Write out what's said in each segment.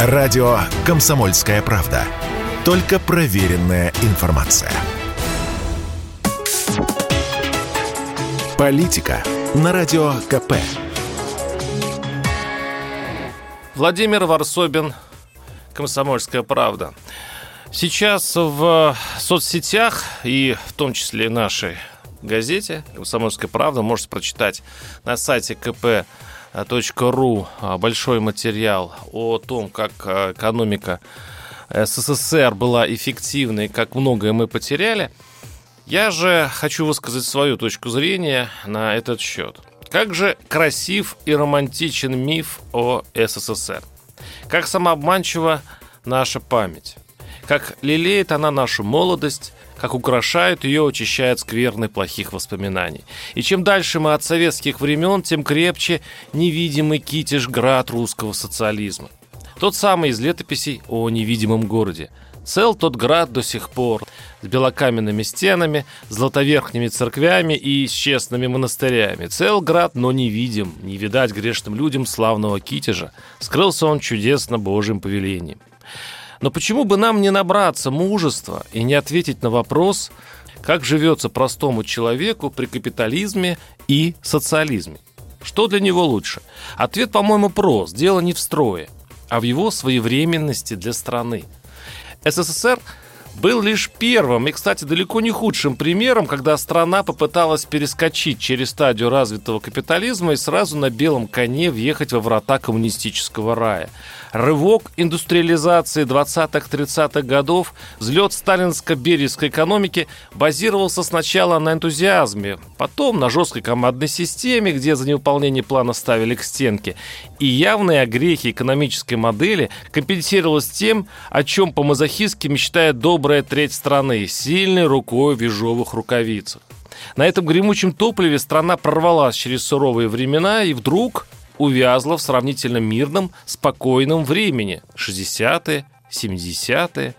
Радио «Комсомольская правда». Только проверенная информация. Политика на Радио КП. Владимир Ворсобин, «Комсомольская правда». Сейчас в соцсетях и в том числе нашей газете «Комсомольская правда» можете прочитать на сайте kp.ru большой материал о том, как экономика СССР была эффективной, как многое мы потеряли. Я же хочу высказать свою точку зрения на этот счет. Как же красив и романтичен миф о СССР. Как самообманчива наша память. Как лелеет она нашу молодость, как украшают ее, очищают скверны плохих воспоминаний. И чем дальше мы от советских времен, тем крепче невидимый Китеж, град русского социализма. Тот самый из летописей о невидимом городе. Цел тот град до сих пор, с белокаменными стенами, златоверхними церквями и с честными монастырями. Цел град, но невидим, не видать грешным людям славного Китежа. Скрылся он чудесно Божьим повелением. Но почему бы нам не набраться мужества и не ответить на вопрос, как живется простому человеку при капитализме и социализме? Что для него лучше? Ответ, по-моему, прост. Дело не в строе, а в его своевременности для страны. СССР был лишь первым и, кстати, далеко не худшим примером, когда страна попыталась перескочить через стадию развитого капитализма и сразу на белом коне въехать во врата коммунистического рая. Рывок индустриализации 20-30-х годов, взлет сталинско-берийской экономики базировался сначала на энтузиазме, потом на жесткой командной системе, где за невыполнение плана ставили к стенке. И явные огрехи экономической модели компенсировалось тем, о чем по-мазохистски мечтает добрый треть страны, сильной рукой в ежовых рукавицах. На этом гремучем топливе страна прорвалась через суровые времена и вдруг увязла в сравнительно мирном, спокойном времени. 60-е, 70-е.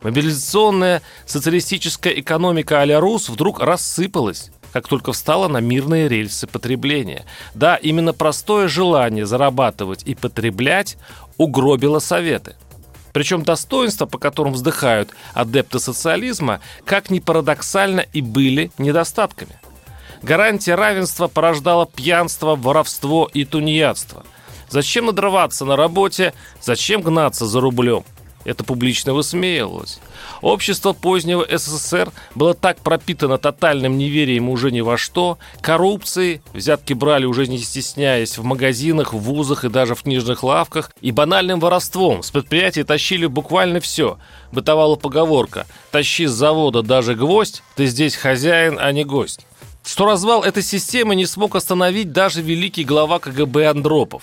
Мобилизационная социалистическая экономика а-ля РУС вдруг рассыпалась, как только встала на мирные рельсы потребления. Да, именно простое желание зарабатывать и потреблять угробило Советы. Причем достоинства, по которым вздыхают адепты социализма, как ни парадоксально, и были недостатками. Гарантия равенства порождала пьянство, воровство и тунеядство. Зачем надрываться на работе, зачем гнаться за рублем? Это публично высмеивалось. Общество позднего СССР было так пропитано тотальным неверием уже ни во что, коррупцией, взятки брали уже не стесняясь в магазинах, в вузах и даже в книжных лавках, и банальным воровством. С предприятий тащили буквально все. Бытовала поговорка «Тащи с завода даже гвоздь, ты здесь хозяин, а не гость». Что развал этой системы не смог остановить даже великий глава КГБ Андропов.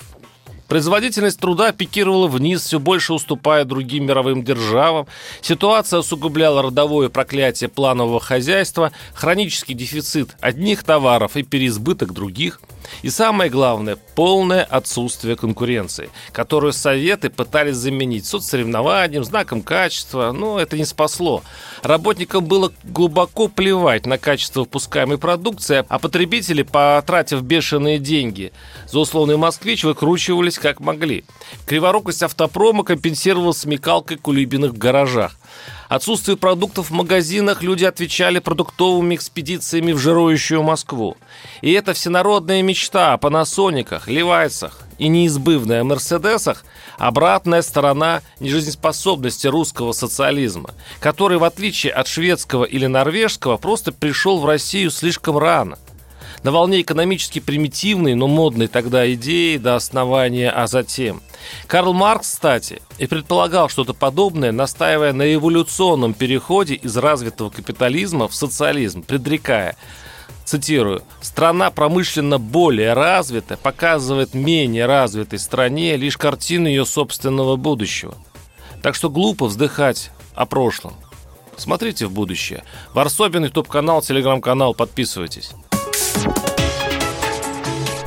Производительность труда пикировала вниз, все больше уступая другим мировым державам. Ситуация усугубляла родовое проклятие планового хозяйства, хронический дефицит одних товаров и переизбыток других. И самое главное – полное отсутствие конкуренции, которую Советы пытались заменить соцсоревнованием, знаком качества, но это не спасло. Работникам было глубоко плевать на качество выпускаемой продукции, а потребители, потратив бешеные деньги за условный «Москвич», выкручивались как могли. Криворукость автопрома компенсировала смекалкой кулибиных в гаражах. Отсутствие продуктов в магазинах люди отвечали продуктовыми экспедициями в жирующую Москву. И эта всенародная мечта о панасониках, левайцах и неизбывная о мерседесах – обратная сторона нежизнеспособности русского социализма, который, в отличие от шведского или норвежского, просто пришел в Россию слишком рано. На волне экономически примитивной, но модной тогда идеи до основания, а затем. Карл Маркс, кстати, и предполагал что-то подобное, настаивая на эволюционном переходе из развитого капитализма в социализм, предрекая, цитирую, «Страна промышленно более развита, показывает менее развитой стране лишь картину ее собственного будущего». Так что глупо вздыхать о прошлом. Смотрите в будущее. Ворсобин, YouTube-канал, Telegram-канал, подписывайтесь.